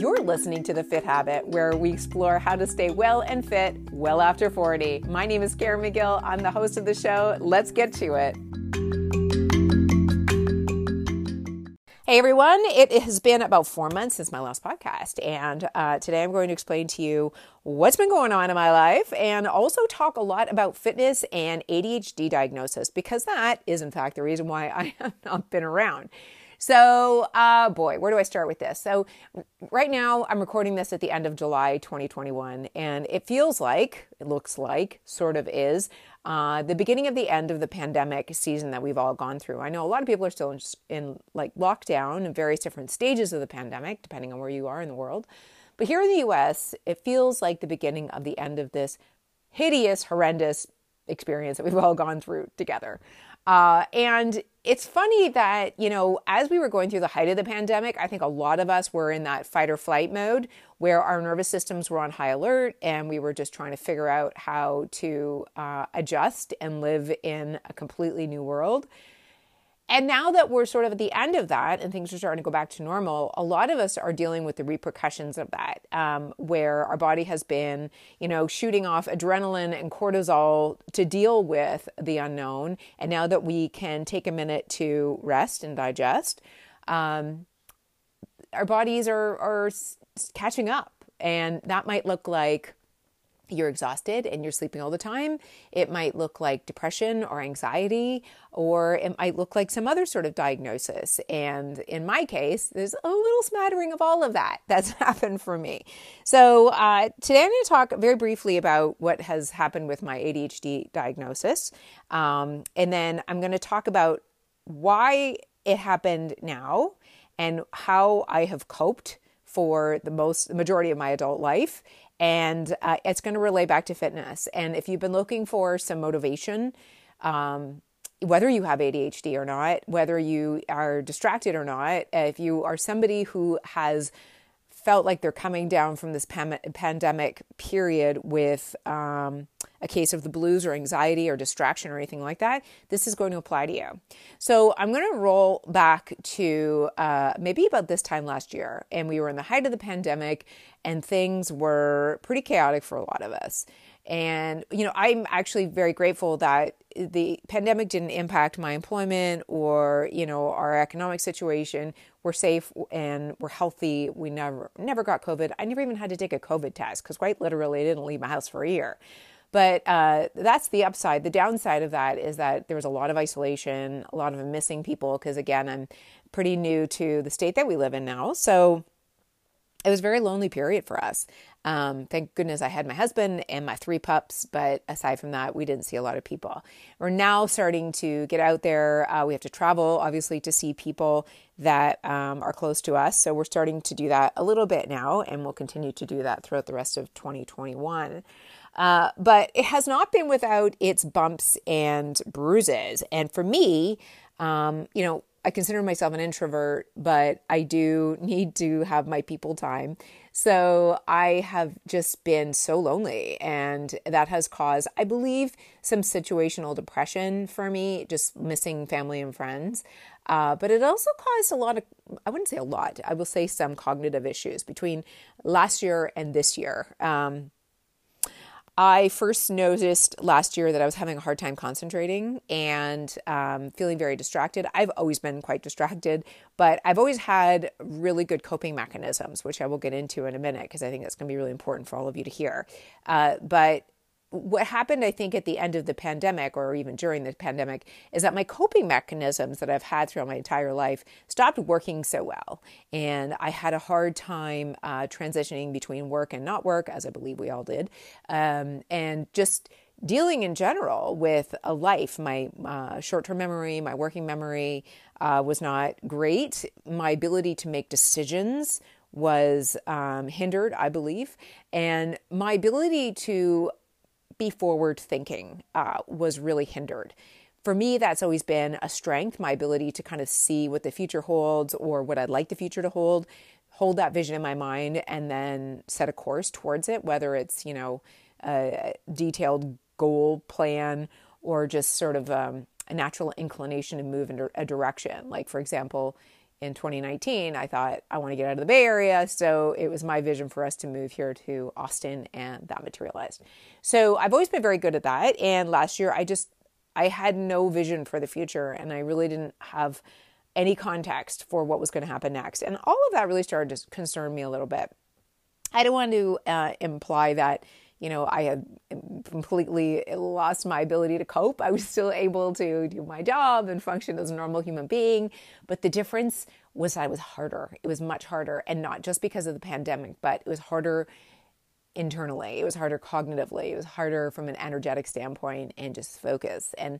You're listening to The Fit Habit, where we explore how to stay well and fit well after 40. My name is Caren Magill. I'm the host of the show. Let's get to it. Hey everyone, it has been about 4 months since my last podcast, and today I'm going to explain to you what's been going on in my life and also talk a lot about fitness and ADHD diagnosis, because that is in fact the reason why I have not been around. So, where do I start with this? So right now I'm recording this at the end of July, 2021, and it feels like, it looks like, sort of is, the beginning of the end of the pandemic season that we've all gone through. I know a lot of people are still in like lockdown in various different stages of the pandemic, depending on where you are in the world. But here in the US, it feels like the beginning of the end of this hideous, horrendous experience that we've all gone through together. And it's funny that, you know, as we were going through the height of the pandemic, I think a lot of us were in that fight or flight mode where our nervous systems were on high alert and we were just trying to figure out how to adjust and live in a completely new world. And now that we're sort of at the end of that and things are starting to go back to normal, a lot of us are dealing with the repercussions of that, where our body has been, you know, shooting off adrenaline and cortisol to deal with the unknown. And now that we can take a minute to rest and digest, our bodies are catching up. And that might look like you're exhausted and you're sleeping all the time. It might look like depression or anxiety, or it might look like some other sort of diagnosis. And in my case, there's a little smattering of all of that that's happened for me. So today I'm going to talk very briefly about what has happened with my ADHD diagnosis. And then I'm going to talk about why it happened now and how I have coped for the majority of my adult life. And it's going to relay back to fitness. And if you've been looking for some motivation, whether you have ADHD or not, whether you are distracted or not, if you are somebody who has felt like they're coming down from this pandemic period with a case of the blues or anxiety or distraction or anything like that, this is going to apply to you. So I'm going to roll back to maybe about this time last year, and we were in the height of the pandemic and things were pretty chaotic for a lot of us. And, you know, I'm actually very grateful that the pandemic didn't impact my employment or, you know, our economic situation. We're safe and we're healthy. We never got COVID. I never even had to take a COVID test because quite literally I didn't leave my house for a year. But that's the upside. The downside of that is that there was a lot of isolation, a lot of missing people, because again, I'm pretty new to the state that we live in now. So it was a very lonely period for us. Thank goodness I had my husband and my 3 pups, but aside from that, we didn't see a lot of people. We're now starting to get out there. We have to travel, obviously, to see people that are close to us. So we're starting to do that a little bit now, and we'll continue to do that throughout the rest of 2021. But it has not been without its bumps and bruises. And for me, you know, I consider myself an introvert, but I do need to have my people time. So I have just been so lonely, and that has caused, I believe, some situational depression for me, just missing family and friends. But it also caused a lot of, I wouldn't say a lot, I will say some cognitive issues between last year and this year. I first noticed last year that I was having a hard time concentrating and feeling very distracted. I've always been quite distracted, but I've always had really good coping mechanisms, which I will get into in a minute because I think that's going to be really important for all of you to hear. But what happened, I think, at the end of the pandemic or even during the pandemic is that my coping mechanisms that I've had throughout my entire life stopped working so well. And I had a hard time transitioning between work and not work, as I believe we all did, and just dealing in general with a life. My short-term memory, my working memory was not great. My ability to make decisions was hindered, I believe. And my ability to be forward thinking was really hindered. For me, that's always been a strength, my ability to kind of see what the future holds or what I'd like the future to hold that vision in my mind and then set a course towards it, whether it's, you know, a detailed goal plan or just sort of a natural inclination to move in a direction. Like, for example, in 2019, I thought, I want to get out of the Bay Area. So it was my vision for us to move here to Austin, and that materialized. So I've always been very good at that. And last year, I had no vision for the future, and I really didn't have any context for what was going to happen next. And all of that really started to concern me a little bit. I don't want to imply that, you know, I had completely lost my ability to cope. I was still able to do my job and function as a normal human being. But the difference was that it was harder. It was much harder. And not just because of the pandemic, but it was harder internally. It was harder cognitively. It was harder from an energetic standpoint and just focus. And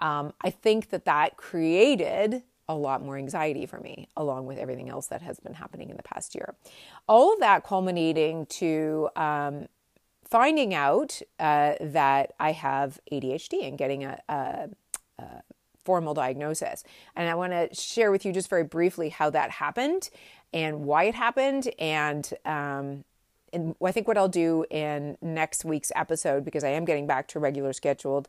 I think that created a lot more anxiety for me, along with everything else that has been happening in the past year. All of that culminating to finding out that I have ADHD and getting a formal diagnosis. And I want to share with you just very briefly how that happened and why it happened. And I think what I'll do in next week's episode, because I am getting back to regular scheduled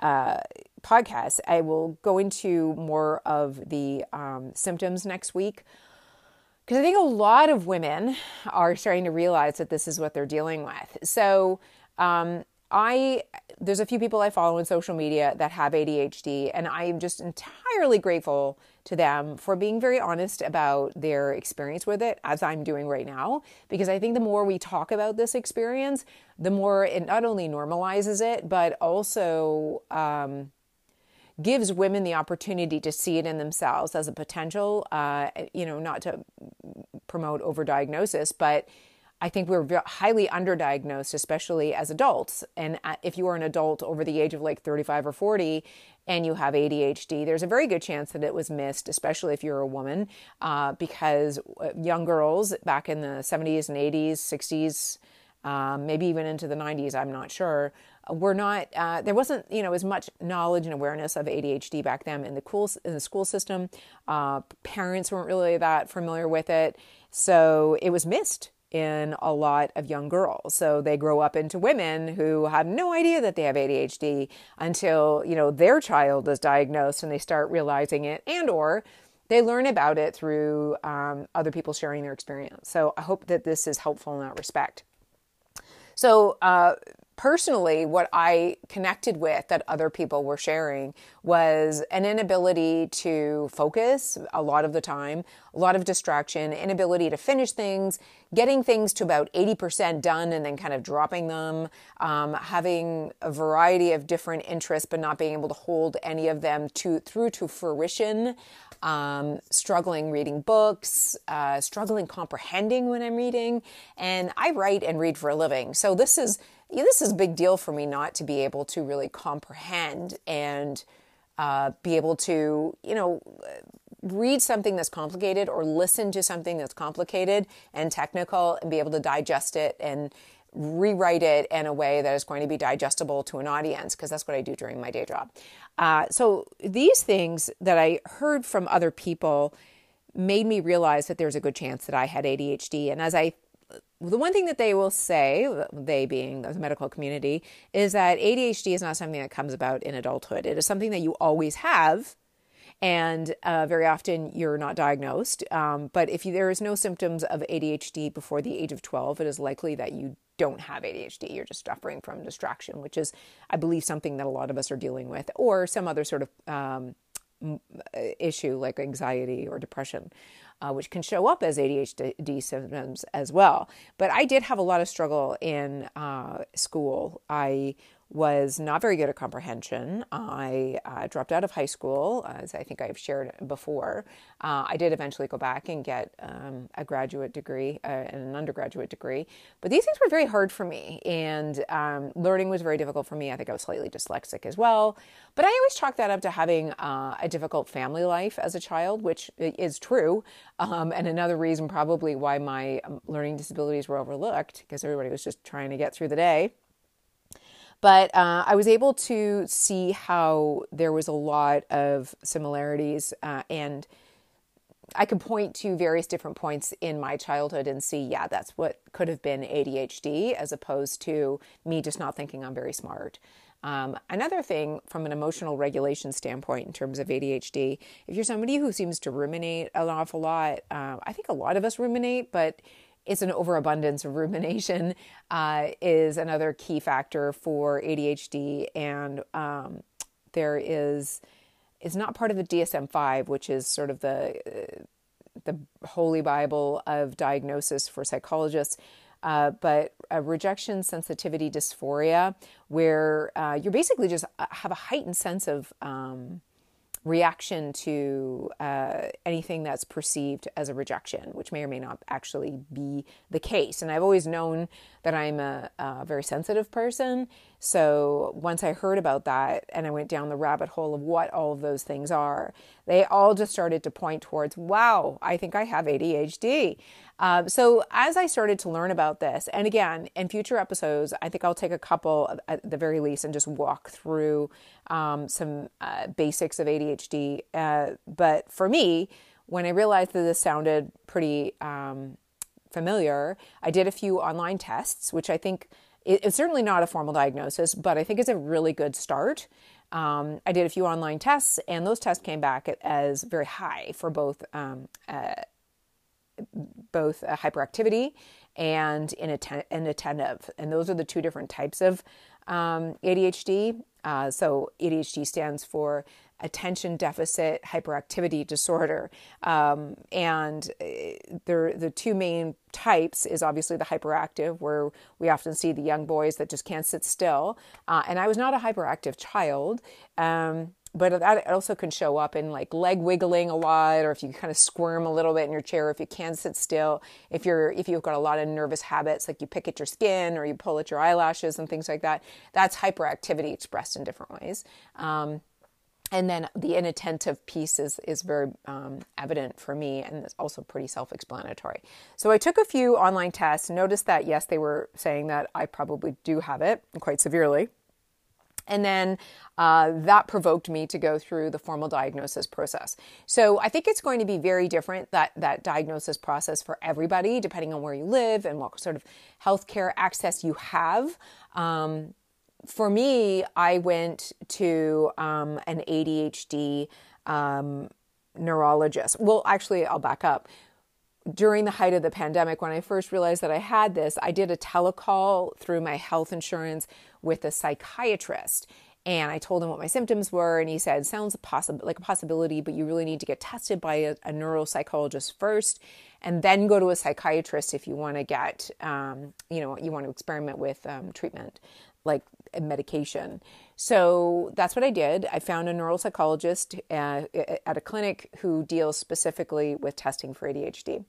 podcasts, I will go into more of the symptoms next week, because I think a lot of women are starting to realize that this is what they're dealing with. So there's a few people I follow on social media that have ADHD, and I am just entirely grateful to them for being very honest about their experience with it, as I'm doing right now, because I think the more we talk about this experience, the more it not only normalizes it, but also gives women the opportunity to see it in themselves as a potential, not to promote overdiagnosis, but I think we're highly underdiagnosed, especially as adults. And if you are an adult over the age of like 35 or 40 and you have ADHD, there's a very good chance that it was missed, especially if you're a woman, because young girls back in the 70s and 80s, 60s, maybe even into the 90s, I'm not sure, there wasn't, as much knowledge and awareness of ADHD back then in the school system. Parents weren't really that familiar with it. So it was missed in a lot of young girls. So they grow up into women who have no idea that they have ADHD until, their child is diagnosed and they start realizing it, and or they learn about it through other people sharing their experience. So I hope that this is helpful in that respect. So personally, what I connected with that other people were sharing was an inability to focus a lot of the time, a lot of distraction, inability to finish things, getting things to about 80% done and then kind of dropping them, having a variety of different interests, but not being able to hold any of them through to fruition, struggling reading books, struggling comprehending when I'm reading. And I write and read for a living. So this is a big deal for me, not to be able to really comprehend and be able to, read something that's complicated or listen to something that's complicated and technical and be able to digest it and rewrite it in a way that is going to be digestible to an audience, because that's what I do during my day job. So these things that I heard from other people made me realize that there's a good chance that I had ADHD. And the one thing that they will say, they being the medical community, is that ADHD is not something that comes about in adulthood. It is something that you always have, and very often you're not diagnosed. But if there is no symptoms of ADHD before the age of 12, it is likely that you don't have ADHD. You're just suffering from distraction, which is, I believe, something that a lot of us are dealing with, or some other sort of issue like anxiety or depression, which can show up as ADHD symptoms as well. But I did have a lot of struggle in school. I was not very good at comprehension. I dropped out of high school, as I think I've shared before. I did eventually go back and get a graduate degree and an undergraduate degree. But these things were very hard for me, and learning was very difficult for me. I think I was slightly dyslexic as well. But I always chalk that up to having a difficult family life as a child, which is true. And another reason probably why my learning disabilities were overlooked, because everybody was just trying to get through the day. But I was able to see how there was a lot of similarities, and I could point to various different points in my childhood and see, yeah, that's what could have been ADHD, as opposed to me just not thinking I'm very smart. Another thing from an emotional regulation standpoint in terms of ADHD, if you're somebody who seems to ruminate an awful lot, I think a lot of us ruminate, but it's an overabundance of rumination is another key factor for ADHD. And it's not part of the DSM-5, which is sort of the holy Bible of diagnosis for psychologists, but a rejection sensitivity dysphoria, where you're basically just have a heightened sense of reaction to anything that's perceived as a rejection, which may or may not actually be the case. And I've always known that I'm a very sensitive person. So once I heard about that and I went down the rabbit hole of what all of those things are, they all just started to point towards, wow, I think I have ADHD. So as I started to learn about this, and again, in future episodes, I think I'll take a couple at the very least and just walk through some basics of ADHD. But for me, when I realized that this sounded pretty familiar, I did a few online tests, which I think it's certainly not a formal diagnosis, but I think it's a really good start. I did a few online tests, and those tests came back as very high for both hyperactivity and inattentive. And those are the two different types of ADHD. So ADHD stands for attention deficit hyperactivity disorder. And the two main types is obviously the hyperactive, where we often see the young boys that just can't sit still. And I was not a hyperactive child. But that also can show up in like leg wiggling a lot, or if you kind of squirm a little bit in your chair, if you can't sit still, if you've got a lot of nervous habits, like you pick at your skin or you pull at your eyelashes and things like that. That's hyperactivity expressed in different ways. And then the inattentive piece is very evident for me, and it's also pretty self-explanatory. So I took a few online tests, noticed that, yes, they were saying that I probably do have it quite severely. And then that provoked me to go through the formal diagnosis process. So I think it's going to be very different, that diagnosis process for everybody, depending on where you live and what sort of healthcare access you have. For me, I went to an ADHD neurologist. Well, actually, I'll back up. During the height of the pandemic, when I first realized that I had this, I did a telecall through my health insurance with a psychiatrist. And I told him what my symptoms were. And he said, sounds like a possibility, but you really need to get tested by a neuropsychologist first, and then go to a psychiatrist if you want to get, you want to experiment with treatment, like medication. So that's what I did. I found a neuropsychologist at a clinic who deals specifically with testing for ADHD.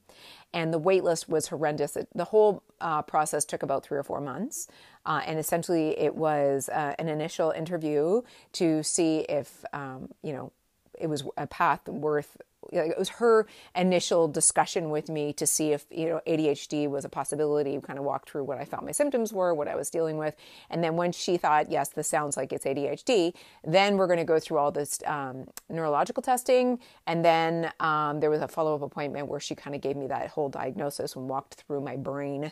And the wait list was horrendous. The whole process took about 3 or 4 months. And essentially it was an initial interview to see if, it was a path worth. It was her initial discussion with me to see if, ADHD was a possibility. We kind of walked through what I thought my symptoms were, what I was dealing with. And then when she thought, yes, this sounds like it's ADHD, then we're going to go through all this neurological testing. And then there was a follow-up appointment where she kind of gave me that whole diagnosis and walked through my brain.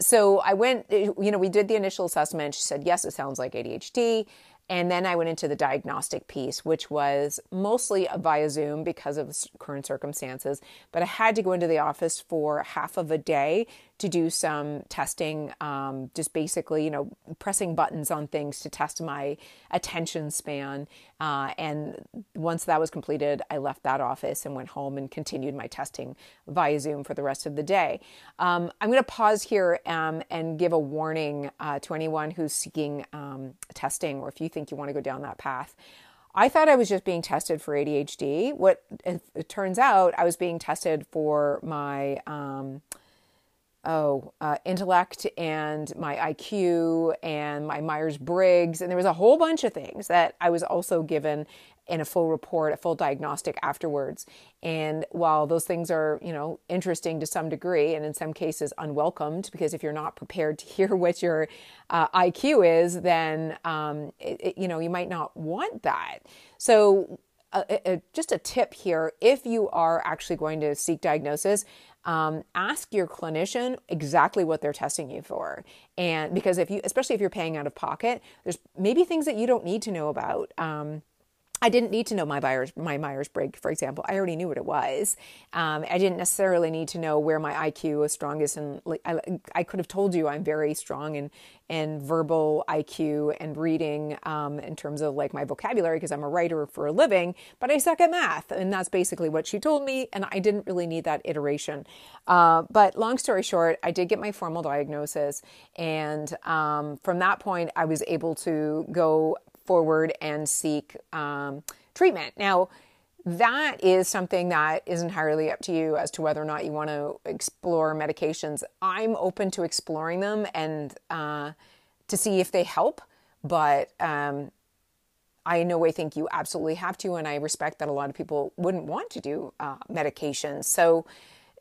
So I went, we did the initial assessment. She said, yes, it sounds like ADHD. And then I went into the diagnostic piece, which was mostly via Zoom because of current circumstances. But I had to go into the office for half of a day to do some testing, just basically, pressing buttons on things to test my attention span. And once that was completed, I left that office and went home and continued my testing via Zoom for the rest of the day. I'm going to pause here and give a warning to anyone who's seeking testing, or if you think you want to go down that path. I thought I was just being tested for ADHD. It turns out I was being tested for my intellect and my IQ and my Myers-Briggs. And there was a whole bunch of things that I was also given in a full report, a full diagnostic afterwards. And while those things are, interesting to some degree, and in some cases unwelcomed, because if you're not prepared to hear what your IQ is, then, you might not want that. So just a tip here, if you are actually going to seek diagnosis, Ask your clinician exactly what they're testing you for. And because if you, especially if you're paying out of pocket, there's maybe things that you don't need to know about. I didn't need to know my Myers-Briggs, for example. I already knew what it was. I didn't necessarily need to know where my IQ was strongest. And I could have told you I'm very strong in verbal IQ and reading in terms of like my vocabulary because I'm a writer for a living, but I suck at math. And that's basically what she told me. And I didn't really need that iteration. But long story short, I did get my formal diagnosis. And from that point, I was able to go forward and seek treatment. Now, that is something that is entirely up to you as to whether or not you want to explore medications. I'm open to exploring them and to see if they help, but I in no way think you absolutely have to, and I respect that a lot of people wouldn't want to do medications. So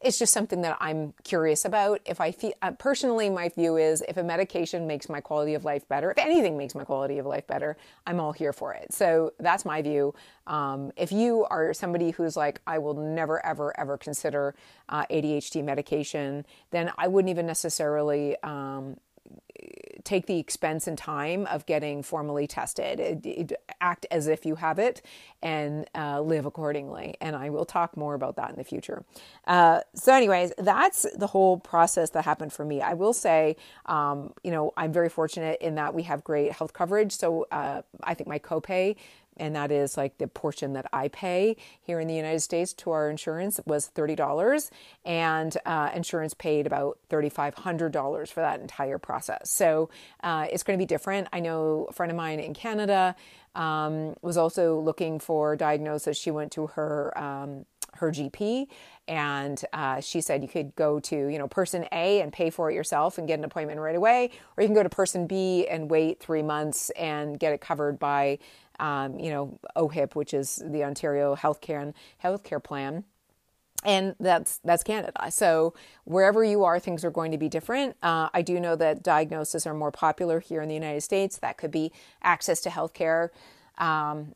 it's just something that I'm curious about. If I feel, personally, my view is if a medication makes my quality of life better, if anything makes my quality of life better, I'm all here for it. So that's my view. If you are somebody who's like, I will never, ever, ever consider ADHD medication, then I wouldn't even necessarily take the expense and time of getting formally tested. Act as if you have it and live accordingly. And I will talk more about that in the future. So anyways, that's the whole process that happened for me. I will say, you know, I'm very fortunate in that we have great health coverage. So I think my copay, and that is like the portion that I pay here in the United States to our insurance, was $30, and insurance paid about $3,500 for that entire process. So it's going to be different. I know a friend of mine in Canada was also looking for diagnosis. She went to her her GP, and she said you could go to, you know, person A and pay for it yourself and get an appointment right away, or you can go to person B and wait 3 months and get it covered by you know, OHIP, which is the Ontario Healthcare Plan. And that's Canada. So wherever you are, things are going to be different. I do know that diagnoses are more popular here in the United States. That could be access to healthcare.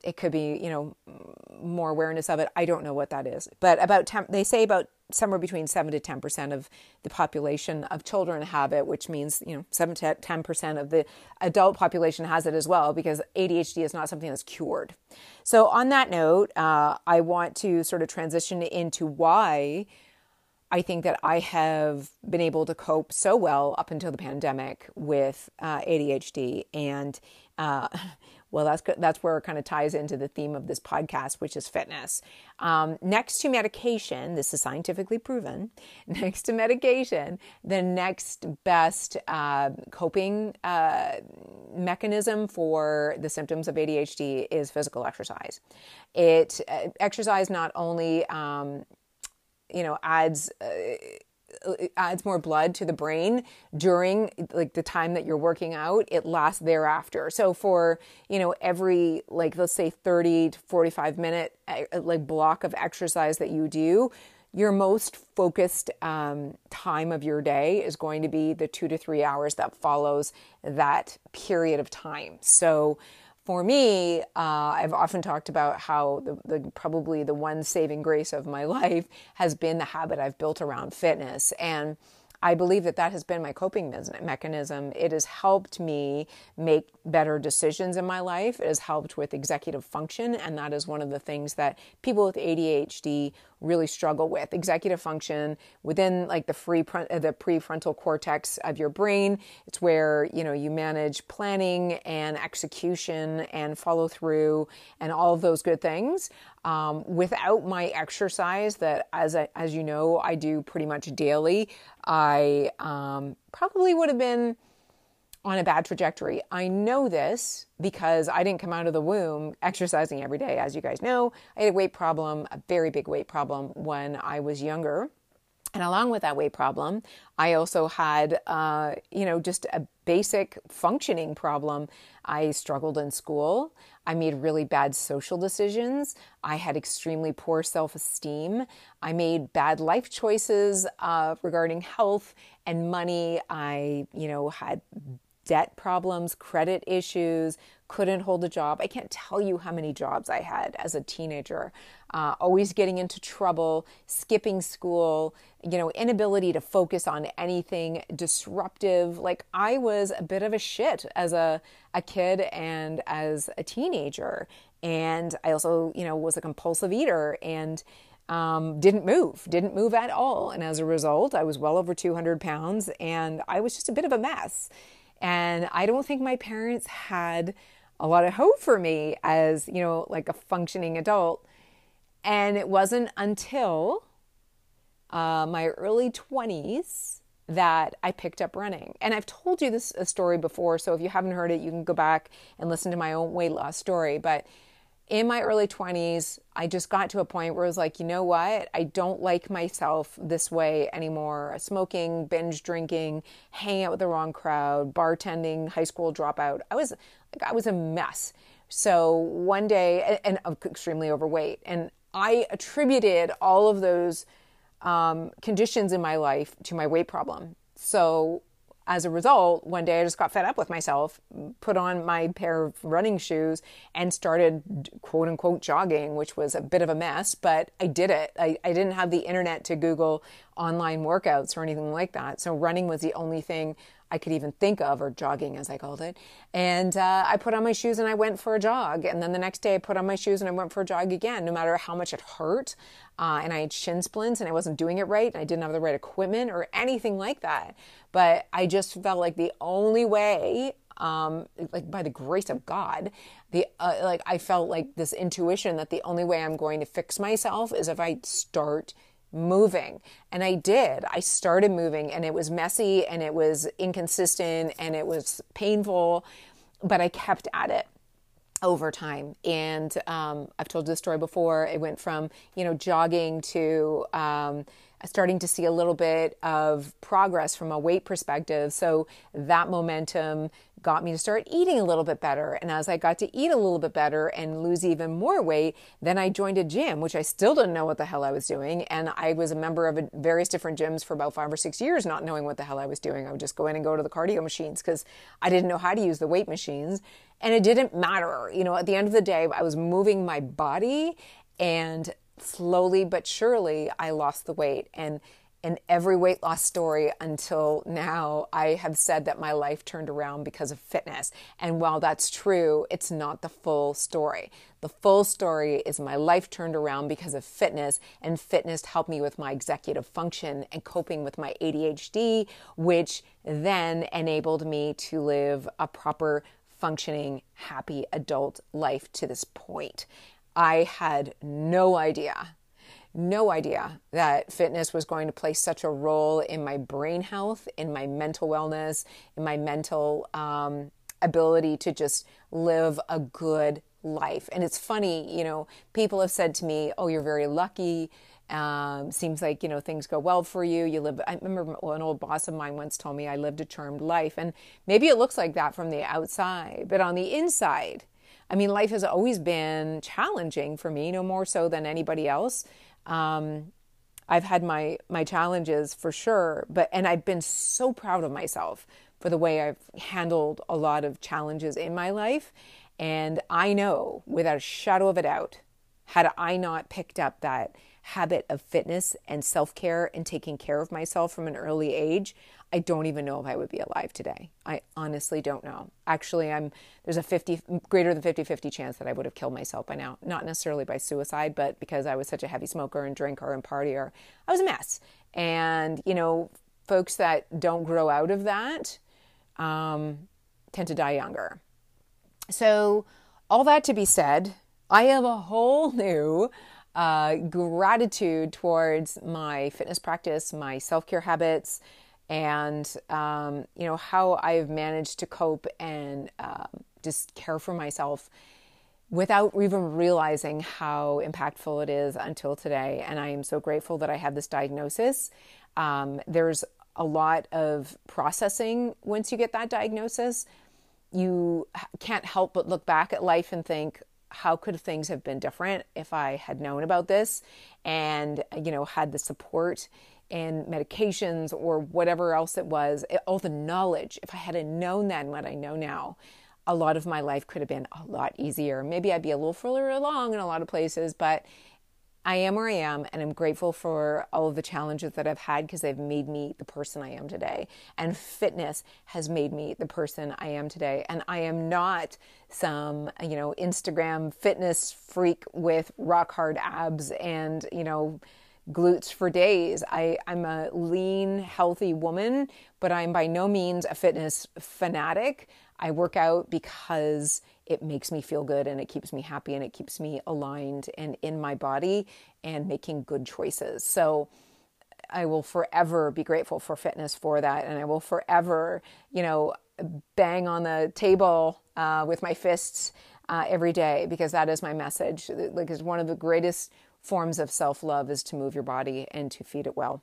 It could be, you know, more awareness of it. I don't know what that is, but they say about somewhere between 7 to 10% of the population of children have it, which means, you know, 7 to 10% of the adult population has it as well, because ADHD is not something that's cured. So on that note, I want to sort of transition into why I think that I have been able to cope so well up until the pandemic with ADHD. And well, that's where it kind of ties into the theme of this podcast, which is fitness. Next to medication, this is scientifically proven, next to medication, the next best coping mechanism for the symptoms of ADHD is physical exercise. Exercise not only, you know, adds more blood to the brain during like the time that you're working out, it lasts thereafter. So for, you know, every, like, let's say 30 to 45 minute like block of exercise that you do, your most focused time of your day is going to be the 2 to 3 hours that follows that period of time. So for me, I've often talked about how probably the one saving grace of my life has been the habit I've built around fitness. And I believe that has been my coping mechanism. It has helped me make better decisions in my life. It has helped with executive function. And that is one of the things that people with ADHD really struggle with. Executive function within like the prefrontal cortex of your brain. It's where, you know, you manage planning and execution and follow through and all of those good things. Without my exercise that, as you know, I do pretty much daily, I probably would have been on a bad trajectory. I know this because I didn't come out of the womb exercising every day. As you guys know, I had a weight problem, a very big weight problem when I was younger. And along with that weight problem, I also had, you know, just a basic functioning problem. I struggled in school. I made really bad social decisions. I had extremely poor self-esteem. I made bad life choices regarding health and money. I, you know, had debt problems, credit issues, couldn't hold a job. I can't tell you how many jobs I had as a teenager. Always getting into trouble, skipping school, you know, inability to focus on anything, disruptive. Like, I was a bit of a shit as a kid and as a teenager. And I also, you know, was a compulsive eater and didn't move at all. And as a result, I was well over 200 pounds and I was just a bit of a mess. And I don't think my parents had a lot of hope for me as, you know, like a functioning adult. And it wasn't until my early 20s that I picked up running. And I've told you this a story before, so if you haven't heard it, you can go back and listen to my own weight loss story. But in my early 20s, I just got to a point where I was like, you know what? I don't like myself this way anymore. Smoking, binge drinking, hanging out with the wrong crowd, bartending, high school dropout. I was a mess. So one day, and extremely overweight. And I attributed all of those conditions in my life to my weight problem. So as a result, one day I just got fed up with myself, put on my pair of running shoes and started quote unquote jogging, which was a bit of a mess, but I did it. I didn't have the internet to Google online workouts or anything like that. So running was the only thing I could even think of, or jogging as I called it. And I put on my shoes and I went for a jog. And then the next day I put on my shoes and I went for a jog again, no matter how much it hurt. And I had shin splints and I wasn't doing it right. And I didn't have the right equipment or anything like that. But I just felt like the only way, like by the grace of God, like I felt like this intuition that the only way I'm going to fix myself is if I start moving. And I did. I started moving, and it was messy and it was inconsistent and it was painful, but I kept at it over time. And I've told this story before. It went from, you know, jogging to starting to see a little bit of progress from a weight perspective. So that momentum got me to start eating a little bit better. And as I got to eat a little bit better and lose even more weight, then I joined a gym, which I still didn't know what the hell I was doing. And I was a member of various different gyms for about 5 or 6 years, not knowing what the hell I was doing. I would just go in and go to the cardio machines because I didn't know how to use the weight machines. And it didn't matter. You know, at the end of the day, I was moving my body, and slowly but surely I lost the weight. And in every weight loss story until now, I have said that my life turned around because of fitness. And while that's true, it's not the full story. The full story is my life turned around because of fitness, and fitness helped me with my executive function and coping with my ADHD, which then enabled me to live a proper, functioning, happy adult life to this point. I had no idea that fitness was going to play such a role in my brain health, in my mental wellness, in my mental ability to just live a good life. And it's funny, you know, people have said to me, oh, you're very lucky. Seems like, you know, things go well for you. You live, I remember an old boss of mine once told me I lived a charmed life. And maybe it looks like that from the outside, but on the inside, I mean, life has always been challenging for me, no more so than anybody else. I've had my challenges for sure, and I've been so proud of myself for the way I've handled a lot of challenges in my life. And I know without a shadow of a doubt, had I not picked up that habit of fitness and self-care and taking care of myself from an early age, I don't even know if I would be alive today. I honestly don't know. Actually, there's a greater than 50-50 chance that I would have killed myself by now. Not necessarily by suicide, but because I was such a heavy smoker and drinker and partier. I was a mess. And, you know, folks that don't grow out of that tend to die younger. So all that to be said, I have a whole new gratitude towards my fitness practice, my self-care habits, and, you know, how I've managed to cope and just care for myself without even realizing how impactful it is until today. And I am so grateful that I have this diagnosis. There's a lot of processing once you get that diagnosis. You can't help but look back at life and think, how could things have been different if I had known about this and, you know, had the support and medications or whatever else it was, all the knowledge, if I had known then what I know now, a lot of my life could have been a lot easier. Maybe I'd be a little further along in a lot of places, but I am where I am, and I'm grateful for all of the challenges that I've had because they've made me the person I am today. And fitness has made me the person I am today. And I am not some, Instagram fitness freak with rock hard abs and, glutes for days. I'm a lean, healthy woman, but I'm by no means a fitness fanatic. I work out because it makes me feel good and it keeps me happy and it keeps me aligned and in my body and making good choices. So I will forever be grateful for fitness for that. And I will forever, bang on the table with my fists every day, because that is my message. It's one of the greatest forms of self-love is to move your body and to feed it well.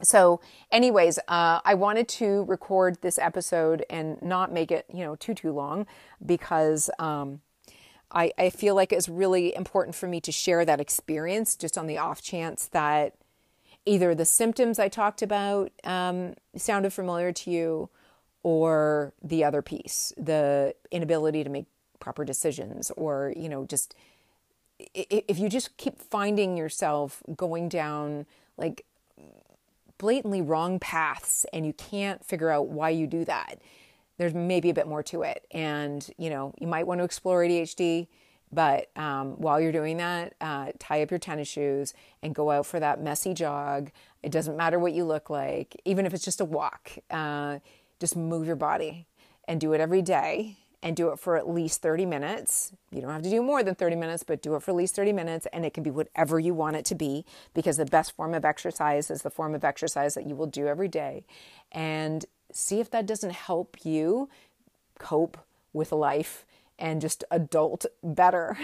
So anyways, I wanted to record this episode and not make it, too long, because I feel like it's really important for me to share that experience just on the off chance that either the symptoms I talked about sounded familiar to you, or the other piece, the inability to make proper decisions, or, just if you just keep finding yourself going down like blatantly wrong paths and you can't figure out why you do that, there's maybe a bit more to it. And, you might want to explore ADHD, but while you're doing that, tie up your tennis shoes and go out for that messy jog. It doesn't matter what you look like, even if it's just a walk, just move your body and do it every day and do it for at least 30 minutes. You don't have to do more than 30 minutes, but do it for at least 30 minutes. And it can be whatever you want it to be, because the best form of exercise is the form of exercise that you will do every day. And see if that doesn't help you cope with life and just adult better.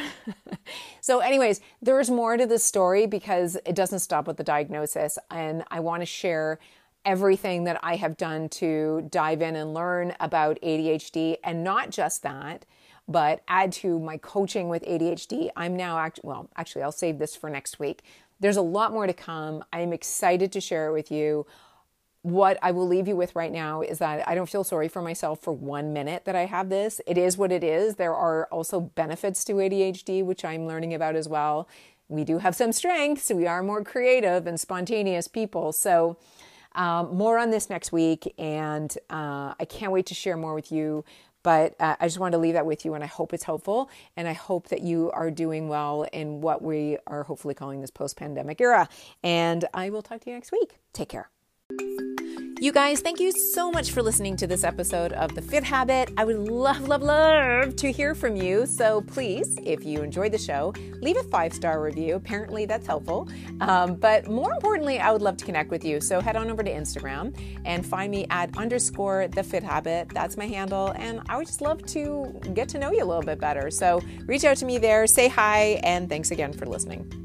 So anyways, there is more to this story because it doesn't stop with the diagnosis. And I want to share everything that I have done to dive in and learn about ADHD. And not just that, but add to my coaching with ADHD. I'm now actually, I'll save this for next week. There's a lot more to come. I'm excited to share it with you. What I will leave you with right now is that I don't feel sorry for myself for 1 minute that I have this. It is what it is. There are also benefits to ADHD, which I'm learning about as well. We do have some strengths. We are more creative and spontaneous people. So more on this next week, and I can't wait to share more with you, but I just wanted to leave that with you, and I hope it's helpful, and I hope that you are doing well in what we are hopefully calling this post-pandemic era, and I will talk to you next week. Take care. You guys, thank you so much for listening to this episode of The Fit Habit. I would love, love, love to hear from you. So please, if you enjoyed the show, leave a 5-star review. Apparently that's helpful. But more importantly, I would love to connect with you. So head on over to Instagram and find me at _TheFitHabit. That's my handle. And I would just love to get to know you a little bit better. So reach out to me there, say hi, and thanks again for listening.